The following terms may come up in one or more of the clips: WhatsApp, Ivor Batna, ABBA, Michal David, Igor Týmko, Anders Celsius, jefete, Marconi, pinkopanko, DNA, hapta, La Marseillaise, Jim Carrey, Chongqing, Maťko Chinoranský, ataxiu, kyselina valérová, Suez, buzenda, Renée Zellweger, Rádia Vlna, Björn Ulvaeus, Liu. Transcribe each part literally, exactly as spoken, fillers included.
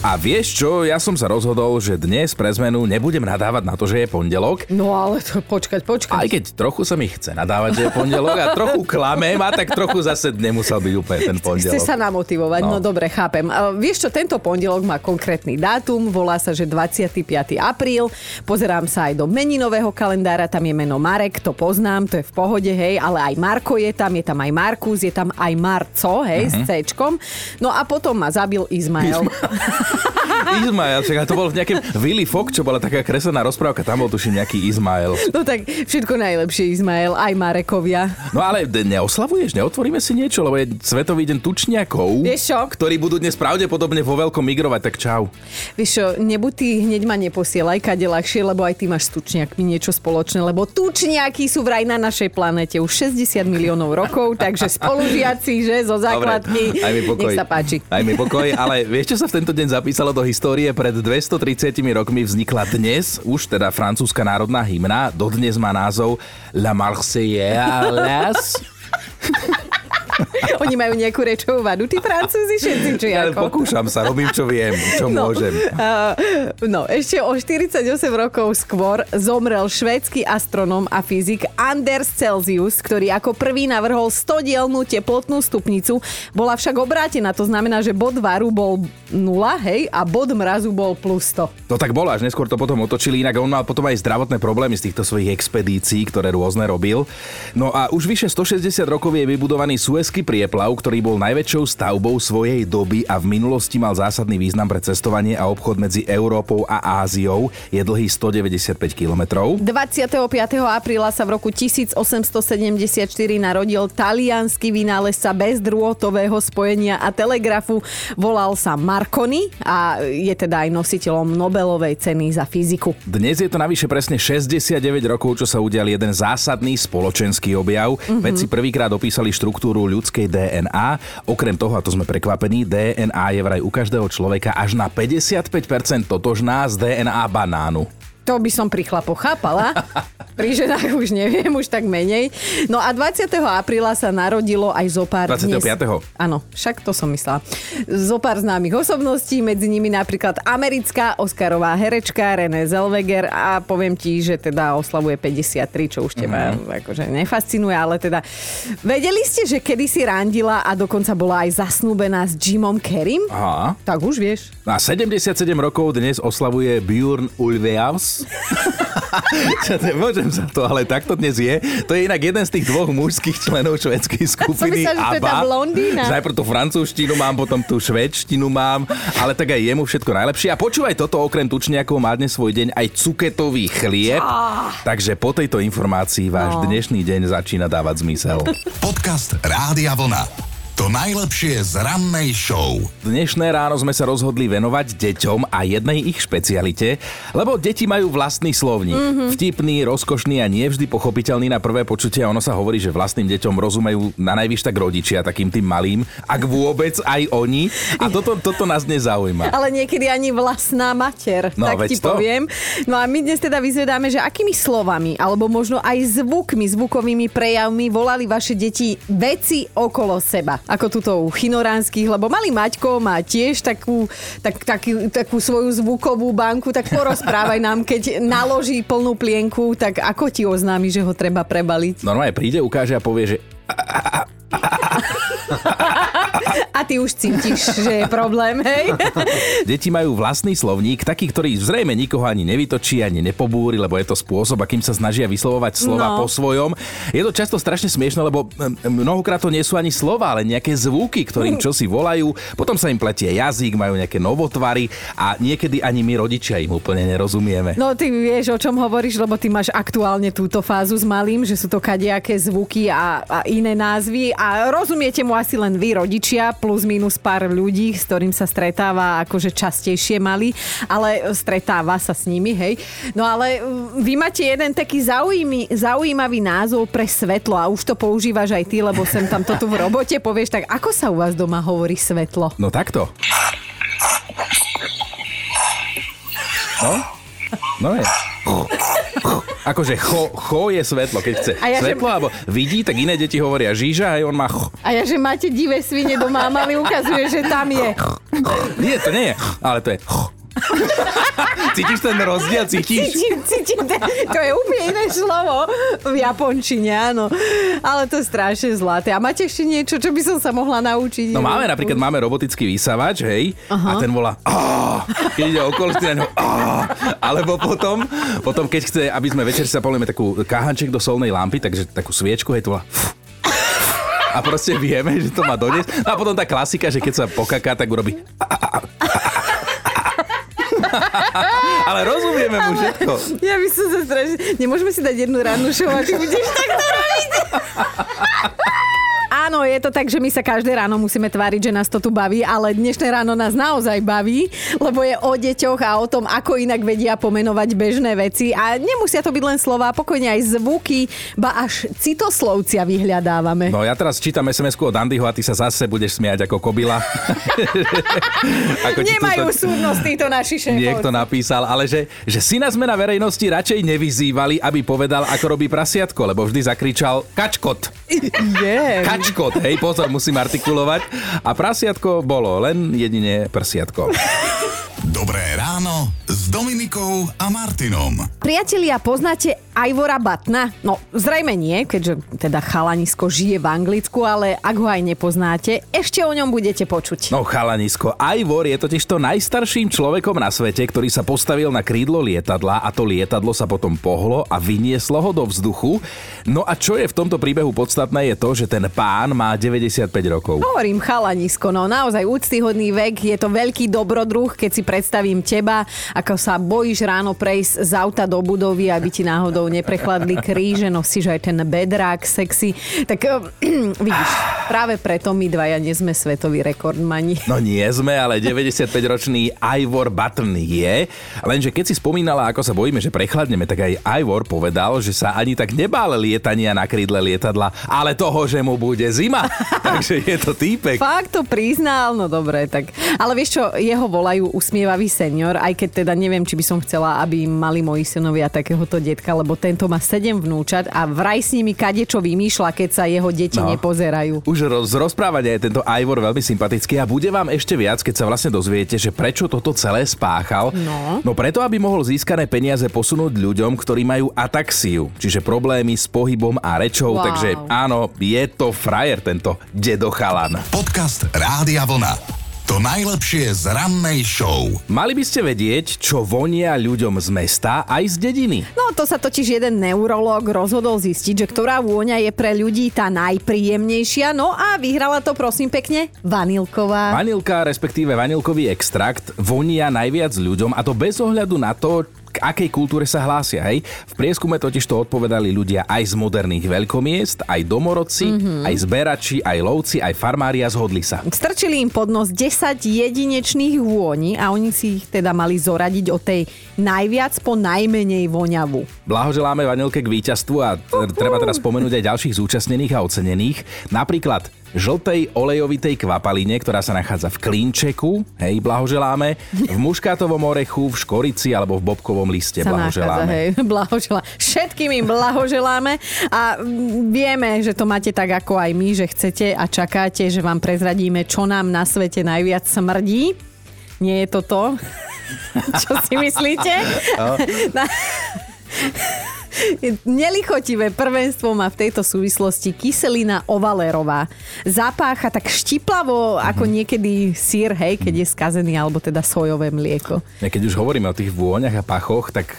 A vieš čo, ja som sa rozhodol, že dnes pre zmenu nebudem nadávať na to, že je pondelok. No ale to počkať, počkať. Aj keď trochu sa mi chce nadávať, že je pondelok a trochu klamem a tak trochu zase nemusel byť úplne ten pondelok. Chce sa namotivovať, no, no dobre, chápem. A vieš čo, tento pondelok má konkrétny dátum, volá sa, že dvadsiateho piateho apríla. Pozerám sa aj do meninového kalendára, tam je meno Marek, to poznám, to je v pohode, hej, ale aj Marko je tam, je tam aj Markus, je tam aj Marco, hej, uh-huh. s C-čkom. No a potom ma zabil Izmael. Izma- Izmael, čaká, to bol v nejakém Willy Fox, čo bola taká kreslená rozprávka, tam bol tuším nejaký Izmael. No tak všetko najlepšie, Izmael, aj Marekovia. No ale neoslavuješ, neotvoríme si niečo, lebo je Svetový deň tučniakov, ktorí budú dnes pravdepodobne vo veľkom migrovať, tak čau. Vieš čo, nebuď ty, hneď ma neposielaj kade ľahšie, lebo aj ty máš s tučniakmi niečo spoločné, lebo tučniaky sú vraj na našej planete už šesťdesiat miliónov rokov, takže spolužiaci, že, zo základky. Dobre, aj mi pokoj. Nech sa páči. Aj mi pokoj, ale vieš čo sa v tento deň písalo do histórie? Pred dvestotridsiatimi rokmi vznikla dnes, už teda francúzska národná hymna, dodnes má názov La Marseillaise. Oni majú nejakú rečovú vadu, tí Francúzi, všetci či ako. Ja pokúšam sa, robím čo viem, čo no, môžem. Uh, no, ešte o štyridsaťosem rokov skôr zomrel švédsky astronóm a fyzik Anders Celsius, ktorý ako prvý navrhol stodielnú teplotnú stupnicu. Bola však obrátená, to znamená, že bod varu bol nula, hej, a bod mrazu bol plus sto. To tak bolo, až neskôr to potom otočili, inak on mal potom aj zdravotné problémy z týchto svojich expedícií, ktoré rôzne robil. No a už vyše stošesťdesiat rokov je vybudovaný Suez prieplav, ktorý bol najväčšou stavbou svojej doby a v minulosti mal zásadný význam pre cestovanie a obchod medzi Európou a Áziou. Je dlhý stodeväťdesiatpäť kilometrov. dvadsiateho piateho apríla sa v roku osemnásťstosedemdesiatštyri narodil taliansky vynálezca bezdrôtového spojenia a telegrafu. Volal sa Marconi a je teda aj nositeľom Nobelovej ceny za fyziku. Dnes je to navyše presne šesťdesiatdeväť rokov, čo sa udial jeden zásadný spoločenský objav. Mm-hmm. Vedci prvýkrát opísali štruktúru ľudí ľudskej dé en á. Okrem toho, a to sme prekvapení, dé en á je vraj u každého človeka až na päťdesiatpäť percent totožná z dé en á banánu. To by som pri chlapo chápala. Pri ženách už neviem, už tak menej. No a dvadsiateho apríla sa narodilo aj zo pár... dvadsiateho piateho? Áno, však to som myslela. Zo pár známych osobností, medzi nimi napríklad americká Oscarová herečka Renée Zellweger a poviem ti, že teda oslavuje päťdesiattri, čo už teba mm. akože nefascinuje, ale teda... Vedeli ste, že kedysi randila a dokonca bola aj zasnúbená s Jimom Carreym? Aha. Tak už vieš. A sedemdesiatsedem rokov dnes oslavuje Björn Ulvaeus. Môžem za to, ale takto dnes je. To je inak jeden z tých dvoch mužských členov švédskej skupiny ABBA. Som myslel, že to je tá blondína. Najprv tú francúzštinu mám, potom tú švédštinu mám, ale tak aj jemu všetko najlepšie. A počúvaj toto, okrem tučniakov má dnes svoj deň aj cuketový chlieb. Ah. Takže po tejto informácii váš no. dnešný deň začína dávať zmysel. Podcast Rádia Vlna. To najlepšie z rannej show. Dnešné ráno sme sa rozhodli venovať deťom a jednej ich špecialite, lebo deti majú vlastný slovník. Mm-hmm. Vtipný, rozkošný a nevždy pochopiteľný na prvé počutie. Ono sa hovorí, že vlastným deťom rozumejú na najvyš tak rodičia, takým tým malým, ak vôbec aj oni. A toto, toto nás nezaujíma. Ale niekedy ani vlastná mater, no, tak ti to poviem. No a my dnes teda vyzvedáme, že akými slovami, alebo možno aj zvukmi, zvukovými prejavmi volali vaše deti veci okolo seba. Ako tuto u chinoránskych, lebo malý Maťko má tiež takú, tak, takú, takú svoju zvukovú banku, tak porozprávaj nám, keď naloží plnú plienku, tak ako ti oznámi, že ho treba prebaliť? Normálne príde, ukáže a povie, že... A ty už cítiš, že je problém, hej? Deti majú vlastný slovník, taký, ktorý zrejme nikoho ani nevytočí, ani nepobúri, lebo je to spôsob, akým sa snažia vyslovovať slova no. po svojom. Je to často strašne smiešné, lebo mnohokrát to nie sú ani slova, ale nejaké zvuky, ktorým čosi volajú, potom sa im pletie jazyk, majú nejaké novotvary a niekedy ani my rodičia im úplne nerozumieme. No ty vieš, o čom hovoríš, lebo ty máš aktuálne túto fázu s malým, že sú to kadejaké zvuky a, a iné názvy a rozumiete mu asi len vy rodičia, plus minus pár ľudí, s ktorým sa stretáva akože častejšie mali, ale stretáva sa s nimi, hej. No ale vy máte jeden taký zaujímavý, zaujímavý názov pre svetlo a už to používaš aj ty, lebo sem tam toto v robote povieš, tak ako sa u vás doma hovorí svetlo? No takto. No? No je. A akože cho, cho je svetlo, keď chce ja, svetlo, že... alebo vidí, tak iné deti hovoria žíža, aj on má cho. A ja, že máte divé svine doma, mali ukazuje, že tam je. Nie, to nie je, ale to je cho. Cítiš ten rozdiel? Cítiš? Cítim, cítim. To je úplne iné slovo v japončine, áno. Ale to je strašne zlaté. A máte ešte niečo, čo by som sa mohla naučiť? No máme, napríklad máme robotický vysavač, hej, aha. A ten volá aaaah, keď ide okolo, na ňo aaaah. Alebo potom, potom, keď chce, aby sme večer sa polieme takú káhanček do solnej lampy, takže takú sviečku, hej, to volá a proste vieme, že to má doniesť. No a potom tá klasika, že keď sa pokaká, tak urobí ale rozumieme mu všetko. Ja by som sa strašila. Nemôžeme si dať jednu rannú show a ty budeš takto robiť. Áno, je to tak, že my sa každé ráno musíme tváriť, že nás to tu baví, ale dnešné ráno nás naozaj baví, lebo je o deťoch a o tom, ako inak vedia pomenovať bežné veci. A nemusia to byť len slová, pokojne aj zvuky, ba až citoslovcia vyhľadávame. No ja teraz čítam es em esku od Andyho a ty sa zase budeš smiať ako kobila. ako nemajú to... súdnosť títo naši šéfovci. Niekto napísal, ale že, že syna sme na verejnosti radšej nevyzývali, aby povedal, ako robí prasiatko, lebo vždy zakričal kačkot. Yeah. Kač- Škod, hej, pozor, musím artikulovať. A prasiatko bolo len jedine prsiatko. Dobré ráno s Dominikou a Martinom. Priatelia, poznáte Ivora Batna? No, zrejme nie, keďže teda chalanisko žije v Anglicku, ale ak ho aj nepoznáte, ešte o ňom budete počuť. No, chalanisko. Ivor je totiž to najstarším človekom na svete, ktorý sa postavil na krídlo lietadla a to lietadlo sa potom pohlo a vynieslo ho do vzduchu. No a čo je v tomto príbehu podstatné je to, že ten pán má deväťdesiatpäť rokov. Hovorím chalanisko, no naozaj úctyhodný vek, je to veľký dobrodruh, keď si predstavím teba, ako sa bojíš ráno prejsť z auta do budovy, aby ti náhodou neprechladli kríže, nosíš aj ten bedrák sexy. Tak kým, vidíš, práve preto my dvaja nie sme svetoví rekordmani. No nie sme, ale deväťdesiatpäťročný Ivor Batna je. Lenže keď si spomínala, ako sa bojíme, že prechladneme, tak aj Ivor povedal, že sa ani tak nebál lietania na krídle lietadla, ale toho, že mu bude zima. Takže je to týpek. Fakt to priznal, no dobre, tak. Ale vieš čo, jeho volajú usmievavý senior, aj keď teda neviem, či by som chcela, aby mali moji synovia takéhoto detka, lebo tento má sedem vnúčat a vraj s nimi kadečo vymýšľa, keď sa jeho deti no, nepozerajú. Už z rozprávania je tento Ivor veľmi sympatický a bude vám ešte viac, keď sa vlastne dozviete, že prečo toto celé spáchal. No, no preto, aby mohol získané peniaze posunúť ľuďom, ktorí majú ataxiu, čiže problémy s pohybom a rečou, wow. Takže áno, je to frajer tento dedo chalan. Podcast Rádia Vlna. To najlepšie z rannej show. Mali by ste vedieť, čo vonia ľuďom z mesta aj z dediny. No to sa totiž jeden neurológ rozhodol zistiť, že ktorá vôňa je pre ľudí tá najpríjemnejšia. No a vyhrala to prosím pekne vanilková. Vanilka, respektíve vanilkový extrakt vonia najviac ľuďom a to bez ohľadu na to, k akej kultúre sa hlásia, hej? V prieskume totiž to odpovedali ľudia aj z moderných veľkomiest, aj domorodci, mm-hmm. aj zberači, aj lovci, aj farmári a zhodli sa. Strčili im pod nos desať jedinečných vôni a oni si ich teda mali zoradiť od tej najviac po najmenej voňavú. Blahoželáme vanilke k víťazstvu a t- treba teraz spomenúť aj ďalších zúčastnených a ocenených. Napríklad žltej olejovitej kvapaline, ktorá sa nachádza v klinčeku, hej, blahoželáme, v muškátovom orechu, v škorici alebo v bobkovom liste, sa blahoželáme. Nachádza, hej, blahoželá. Všetkým im blahoželáme a vieme, že to máte tak ako aj my, že chcete a čakáte, že vám prezradíme, čo nám na svete najviac smrdí. Nie je to to, čo si myslíte? Nelichotivé prvenstvo má v tejto súvislosti kyselina valérová. Zapácha tak štiplavo, ako niekedy sír, hej, keď je skazený, alebo teda sojové mlieko. Keď už hovoríme o tých vôňach a pachoch, tak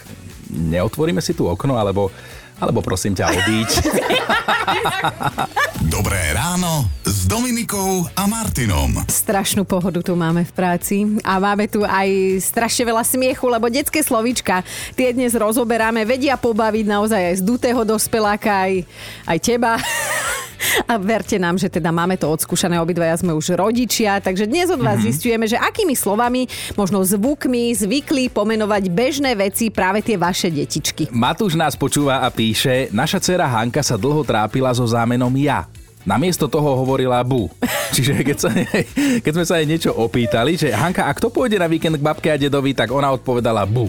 neotvoríme si tu okno, alebo, alebo prosím ťa odíď. Dobré ráno s Dominikou a Martinom. Strašnú pohodu tu máme v práci a máme tu aj strašne veľa smiechu, lebo detské slovíčka, tie dnes rozoberáme, vedia pobaviť naozaj aj z dutého dospeláka, aj, aj teba. A verte nám, že teda máme to odskúšané, obidvaja sme už rodičia, takže dnes od vás zistujeme, že akými slovami, možno zvukmi, zvykli pomenovať bežné veci práve tie vaše detičky. Matúš nás počúva a píše, naša dcéra Hanka sa dlho trápila so zámenom ja. Namiesto toho hovorila bu. Čiže keď, sa, keď sme sa jej niečo opýtali, že Hanka, a kto pôjde na víkend k babke a dedovi, tak ona odpovedala bu.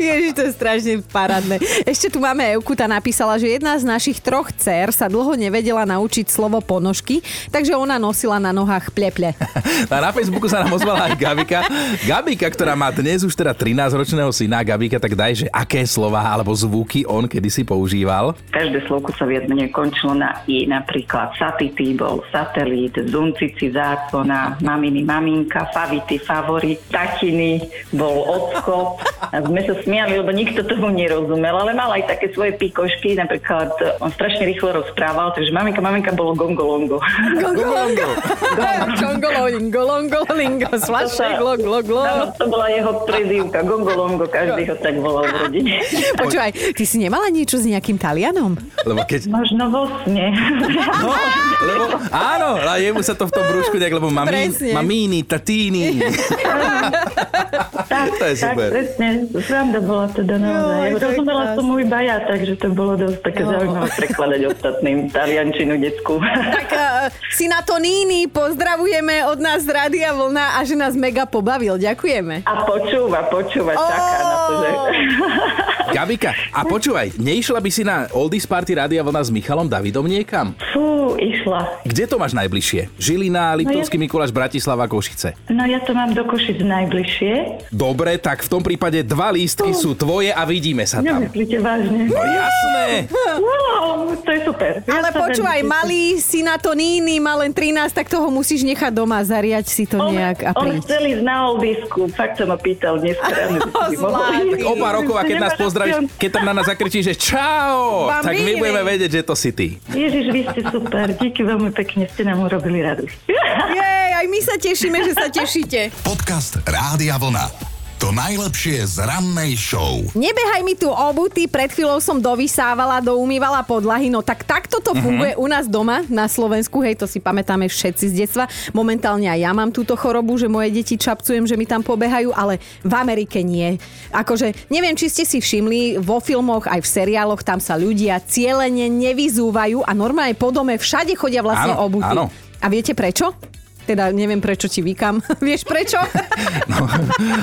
Ježiš, to je strašne parádne. Ešte tu máme Evku, tá napísala, že jedna z našich troch dcer sa dlho nevedela naučiť slovo ponožky, takže ona nosila na nohách pleple. Na Facebooku sa nám ozvala aj Gabika. Gabika, ktorá má dnes už teda trinásťročného syna. Gabika, tak daj, že aké slova alebo zvuky on kedysi používal? Každé slovko sa v jednej končilo na i, napríklad satity bol satelit, zuncici zácona, maminy maminka, favity favorit, tatiny bol ocko. A sme sa smiali, lebo nikto tomu nerozumel, ale mal aj také svoje pikošky, napríklad on strašne rýchlo rozprával, takže maminka maminka bolo gongolongo. Gongolongo. Gongolongo. Longolongo, svašek, log, log, log. To bola jeho prezývka, gongolongo, každý ho tak volal v rodine. Počúvaj, ty si nemala niečo s nejakým Talianom? Lebo keď... Možno vo sne. No, lebo, áno, a jemu sa to v tom brúšku tak, lebo mamín, mamíny, tatíny. Tak, to je super. Tak, presne, sranda bola teda naozaj. Rozumela som mu iba ja, takže to bolo dosť také no. zaujímavé prekladať ostatným taliančinu decku. Tak, uh, Sinatonini, pozdravujeme od nás Rádia Vlna a že nás mega pobavil. Ďakujeme. A počúva, počúva, čaká oh! na to, že... Gabika, a počúvaj, neišla by si na Oldies Party Rádia Vlna s Michalom Davidom niekam? Fú, išla. Kde to máš najbližšie? Žilina, Liptovský no ja... Mikuláš, Bratislava, Košice. No ja to mám do Košic najbližšie. Dobre, tak v tom prípade dva lístky Fú. sú tvoje a vidíme sa tam. Nemyslíte vážne. No jasné. Wow, to je super. Ja ale počúvaj, nemyslíte. Malý Sinatoníny, má len trinásť, tak toho musíš nechať doma zariadať. Si to on, nejak a príď. On chcel ísť na Oldisku, fakt sa ma pýtal dnes. O pár rokov, a keď nás pozdravíš, keď tam na nás zakričíš, že čau, Bambini. Tak my budeme vedieť, že to si ty. Ježiš, vy ste super, díky veľmi pekne, ste nám urobili radosť. Jej, aj my sa tešíme, že sa tešíte. Podcast Rádia Vlna. To najlepšie z rannej show. Nebehaj mi tu obuty, pred chvíľou som dovysávala, doumývala podlahy, no tak takto to funguje mm-hmm. u nás doma na Slovensku, hej, to si pamätáme všetci z detstva. Momentálne aj ja mám túto chorobu, že moje deti čapcujem, že mi tam pobehajú, ale v Amerike nie. Akože, neviem, či ste si všimli, vo filmoch, aj v seriáloch, tam sa ľudia cielene nevyzúvajú a normálne po dome všade chodia vlastne áno, obuty. Áno. A viete prečo? Teda neviem, prečo ti vykam. Vieš prečo? No,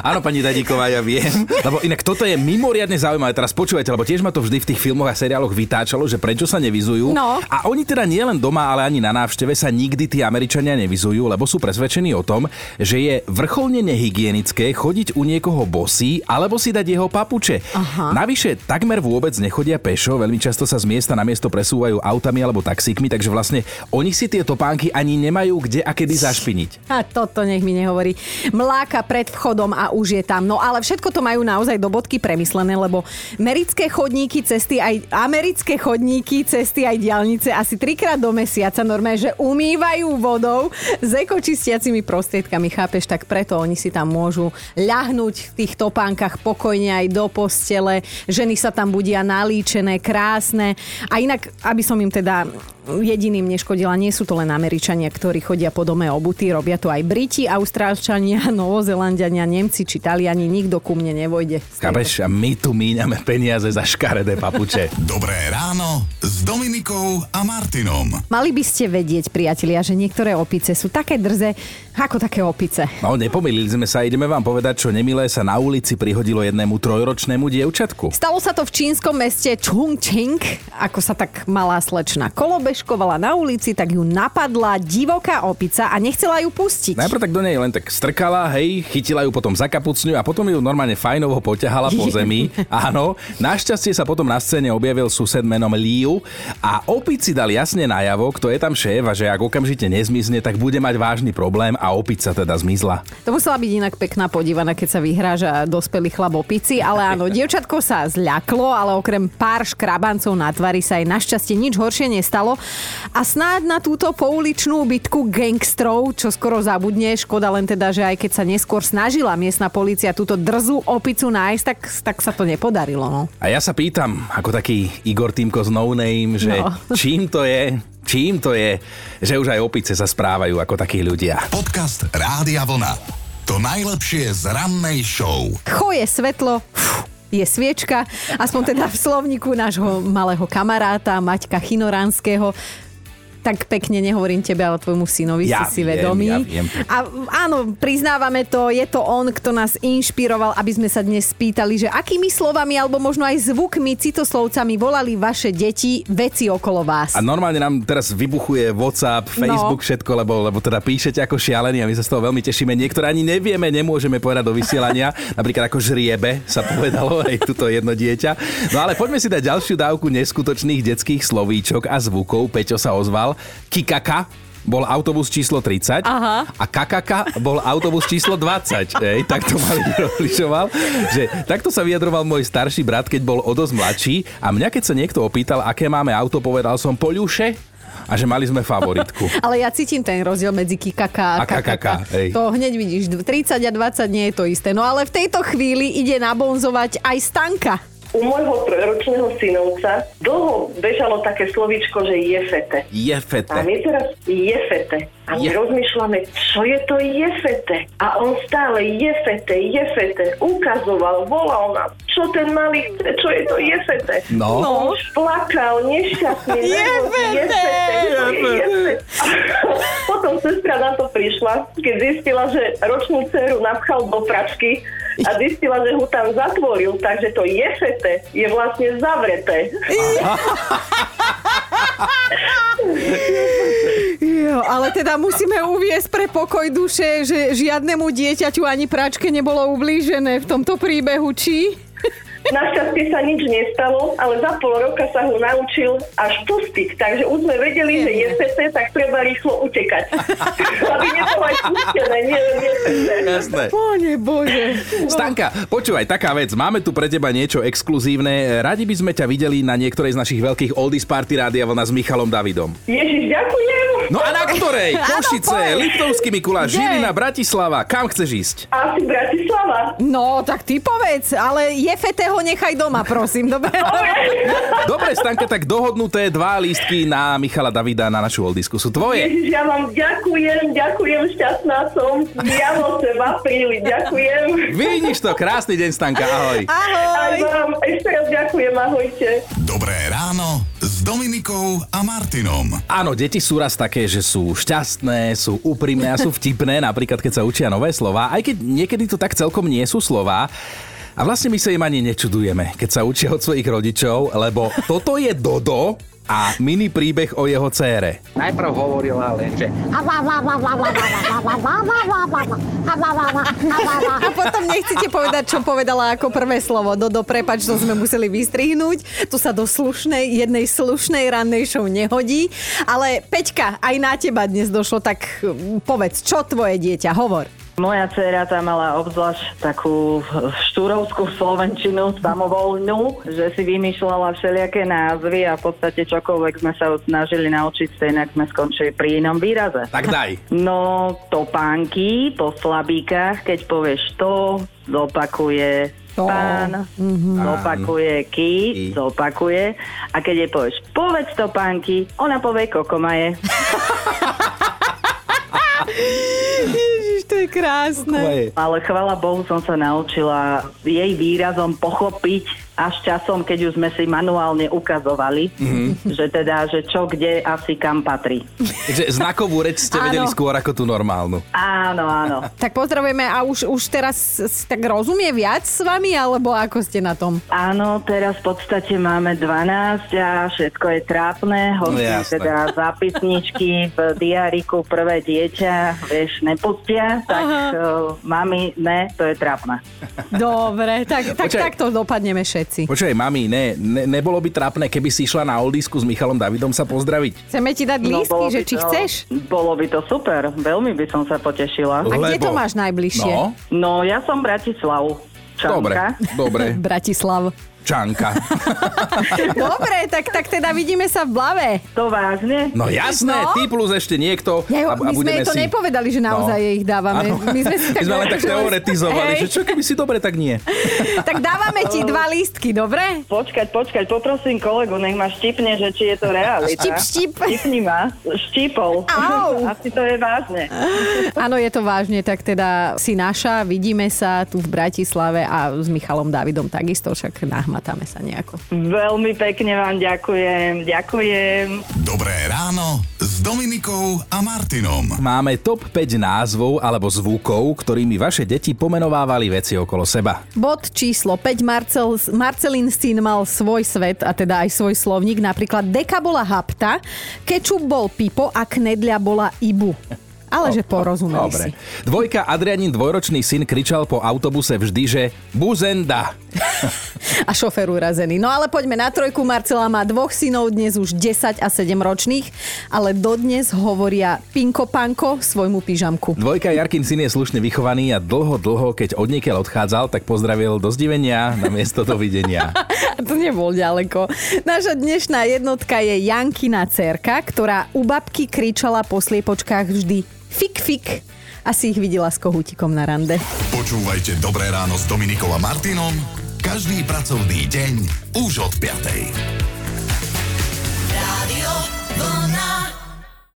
áno, pani Dadíková, ja viem. Lebo inak toto je mimoriadne zaujímavé. Teraz počúvajte, lebo tiež ma to vždy v tých filmoch a seriáloch vytáčalo, že prečo sa nevyzujú. No. A oni teda nie len doma, ale ani na návšteve sa nikdy tí Američania nevyzujú, lebo sú presvedčení o tom, že je vrcholne nehygienické chodiť u niekoho bosý alebo si dať jeho papuče. Aha. Navyše takmer vôbec nechodia pešo, veľmi často sa z miesta na miesto presúvajú autami alebo taxíkmi, takže vlastne oni si tie topánky ani nemajú kde a kedy špiniť. A toto nech mi nehovorí. Mláka pred vchodom a už je tam. No ale všetko to majú naozaj do bodky premyslené, lebo americké chodníky, cesty aj americké chodníky, cesty aj diaľnice asi trikrát do mesiaca normálne, že umývajú vodou s ekočistiacimi prostriedkami, chápeš? Tak preto oni si tam môžu ľahnúť v tých topánkach pokojne aj do postele. Ženy sa tam budia nalíčené, krásne. A inak, aby som im teda jediným neškodila, nie sú to len Američania, ktorí chodia po dome obutí, robia to aj Briti, Austrálčania, Novozelandiania, Nemci či Taliani, nikto ku mne nevojde. Kapeš, a my tu míňame peniaze za škaredé papuče. Dobré ráno s Dominikou a Martinom. Mali by ste vedieť, priatelia, že niektoré opice sú také drze, ako také opice. No, nepomýlili sme sa, ideme vám povedať, čo nemilé sa na ulici prihodilo jednému trojročnému dievčatku. Stalo sa to v čínskom meste Chongqing, ako sa tak malá slečna kolobe škovala na ulici, tak ju napadla divoká opica a nechcela ju pustiť. Najprv tak do nej len tak strkala, hej, chytila ju potom za kapucňu a potom ju normálne fajnovo poťahala po zemi. Áno, našťastie sa potom na scéne objavil sused menom Liu a opici dal jasne najavo, kto je tam šéf a že ak okamžite nezmizne, tak bude mať vážny problém a opica teda zmizla. To musela byť inak pekná podívaná, keď sa vyhráža dospelý chlap opici, ale áno, dievčatko sa zľaklo, ale okrem pár škrabancov na tvári sa jej našťastie nič horšie nestalo. A snáď na túto pouličnú bitku gangstrov, čo skoro zabudne, škoda len teda, že aj keď sa neskôr snažila miestna polícia túto drzú opicu nájsť, tak, tak sa to nepodarilo. No. A ja sa pýtam, ako taký Igor Týmko z No Name, že no. čím to je, čím to je, že už aj opice sa správajú ako takí ľudia. Podcast Rádia Vlna. To najlepšie z rannej show. Cho je svetlo, je sviečka, aspoň teda v slovníku nášho malého kamaráta Maťka Chinoranského. tak pekne nehovorím tebe, ale tvojmu synovi, ja si si vedomý. Ja viem. A áno, priznávame to, je to on, kto nás inšpiroval, aby sme sa dnes spýtali, že akými slovami alebo možno aj zvukmi, citoslovcami volali vaše deti veci okolo vás. A normálne nám teraz vybuchuje WhatsApp, Facebook, no. všetko, lebo, lebo teda píšete ako šialení a my sa z toho veľmi tešíme. Niektoré ani nevieme, nemôžeme povedať do vysielania. Napríklad ako žriebe sa povedalo, hej, tuto jedno dieťa. No ale poďme si dať ďalšiu dávku neskutočných detských slovíčok a zvukov. Peťo sa ozval. Kikaka bol autobus číslo tridsať. Aha. A kakaka bol autobus číslo dvadsať. Ej, tak to mali rozlišoval. Že takto sa vyjadroval môj starší brat, keď bol o dosť mladší. A mňa, keď sa niekto opýtal, aké máme auto, povedal som Poľuše a že mali sme favoritku. Ale ja cítim ten rozdiel medzi kikaka a kakaka. To hneď vidíš, tridsať a dvadsať nie je to isté. No ale v tejto chvíli ide nabonzovať aj Stanka. U môjho trojročného synovca dlho bežalo také slovíčko, že jefete. Jefete. A my teraz jefete. A my je... rozmýšľame, čo je to jefete. A on stále jefete, jefete. Ukazoval, volal nám, čo ten malý chce, čo je to jefete. No. no. On plakal, nešťastný. jefete. Jefete. jefete. jefete. Potom sestra na to prišla, keď zistila, že ročnú dceru napchal do pračky a zistila, že ho tam zatvoril, takže to jefete je vlastne zavreté. Jo, ale teda musíme uviesť pre pokoj duše, že žiadnemu dieťaťu ani práčke nebolo ublížené v tomto príbehu, či? Našťastie sa nič nestalo, ale za pol roka sa ho naučil až pustiť, takže už sme vedeli, že jefete, tak treba rýchlo utekať. Aby nebolo aj pustené, nie len jefete. Jasné. Pane Bože. Stanka, počúvaj, taká vec, máme tu pre teba niečo exkluzívne. Radi by sme ťa videli na niektorej z našich veľkých oldies party Rádia Vlna s Michalom Davidom. Ježiš, ďakujem. No a na ktorej? Košice, Liptovský Mikuláš, Žilina, Bratislava. Kam chceš ísť? Asi Bratislava. No, tak ty povedz, ale jefete ho nechaj doma, prosím. Dobre, Dobre Stanka, tak dohodnuté dva lístky na Michala Davida na našu oldisku sú tvoje. Ježiš, ja vám ďakujem, ďakujem, šťastná som. Vianoce v apríli, ďakujem. Vidíš to, krásny deň, Stanka, ahoj. Ahoj. Aj vám, ešte raz ďakujem, ahojte. Dobré ráno s Dominikou a Martinom. Áno, deti sú raz také, že sú šťastné, sú úprimné a sú vtipné, napríklad keď sa učia nové slová, aj keď niekedy to tak celkom nie sú slová. A vlastne my sa im ani nečudujeme, keď sa učia od svojich rodičov, lebo toto je Dodo a mini príbeh o jeho dcére. Najprv hovorila len, že a potom nechcete povedať, čo povedala ako prvé slovo. Dodo, prepáč, to sme museli vystrihnúť. To sa do slušnej, jednej slušnej rannej show nehodí. Ale Peťka, aj na teba dnes došlo, tak povedz, čo tvoje dieťa, hovor. Moja dcéra tá mala obzvlášť takú štúrovskú slovenčinu, samovolnú, že si vymýšľala všelijaké názvy a v podstate čokoľvek sme sa snažili naučiť, stejnak sme skončili pri inom výraze. Tak daj. No, topánky po slabíkach, keď povieš to, zopakuje to. Pán, mm-hmm. zopakuje ký, I. zopakuje a keď jej povieš, povedz topánky, ona povie kokomaje. To je krásne. Ale chvála Bohu som sa naučila jej výrazom pochopiť až časom, keď už sme si manuálne ukazovali, mm-hmm. že teda, že čo, kde, asi kam patrí. Že znakovú reč ste vedeli skôr ako tú normálnu. Áno, áno. Tak pozdravujeme a už, už teraz tak rozumie viac s vami, alebo ako ste na tom? Áno, teraz v podstate máme dvanásť a všetko je trápne. Hoci no, teda zápisničky v diáriku prvé dieťa, vieš, nepustia, tak uh, mami, ne, to je trápne. Dobre, tak, tak, tak to dopadneme všetci. Počkaj, mami, ne, ne, nebolo by trápne, keby si išla na oldisku s Michalom Davidom sa pozdraviť? Chceme ti dať lístky, no, že či to, chceš? Bolo by to super, veľmi by som sa potešila. Lebo... A kde to máš najbližšie? No, no ja som Bratislav. Čanka. Dobre, dobre. Bratislav. Čanka. Dobre, tak, tak teda vidíme sa v Blave. To vážne? No jasné, no? Ty plus ešte niekto. Ja, my a budeme sme to si... nepovedali, že naozaj no. ich dávame. Ano. My sme, si tak... my sme len tak teoretizovali, že čo keby si dobre, tak nie. Tak dávame ti dva lístky, dobre? Počkať, počkať, poprosím kolegu, nech ma štipne, že či je to realita. Štip, štip. Štipni ma, štipol. Au. Asi to je vážne. Áno, je to vážne, tak teda si naša, vidíme sa tu v Bratislave a s Michalom Davidom takisto, však náhme. zachmatáme sa nejako. Veľmi pekne vám ďakujem, ďakujem. Dobré ráno s Dominikou a Martinom. Máme top päť názvov alebo zvukov, ktorými vaše deti pomenovávali veci okolo seba. Bod číslo päť. Marcel, Marcelín syn mal svoj svet a teda aj svoj slovník. Napríklad deka bola hapta, kečup bol pipo a knedľa bola ibu. Ale že porozumeli si. Dvojka, Adrianin dvojročný syn kričal po autobuse vždy, že buzenda. A šofér urazený. No ale poďme na trojku. Marcela má dvoch synov, dnes už desať a sedem ročných, ale dodnes hovoria pinkopanko svojmu pyžamku. Dvojka, Jarkin syn je slušne vychovaný a dlho, dlho, keď od niekiaľ odchádzal, tak pozdravil do zdivenia na miesto dovidenia. To nebol ďaleko. Naša dnešná jednotka je Jankina dcerka, ktorá u babky kričala po sliepočkách vždy fik, fik. Asi ich videla s kohútikom na rande. Počúvajte Dobré ráno s Dominikou a Martinom každý pracovný deň už od piatej.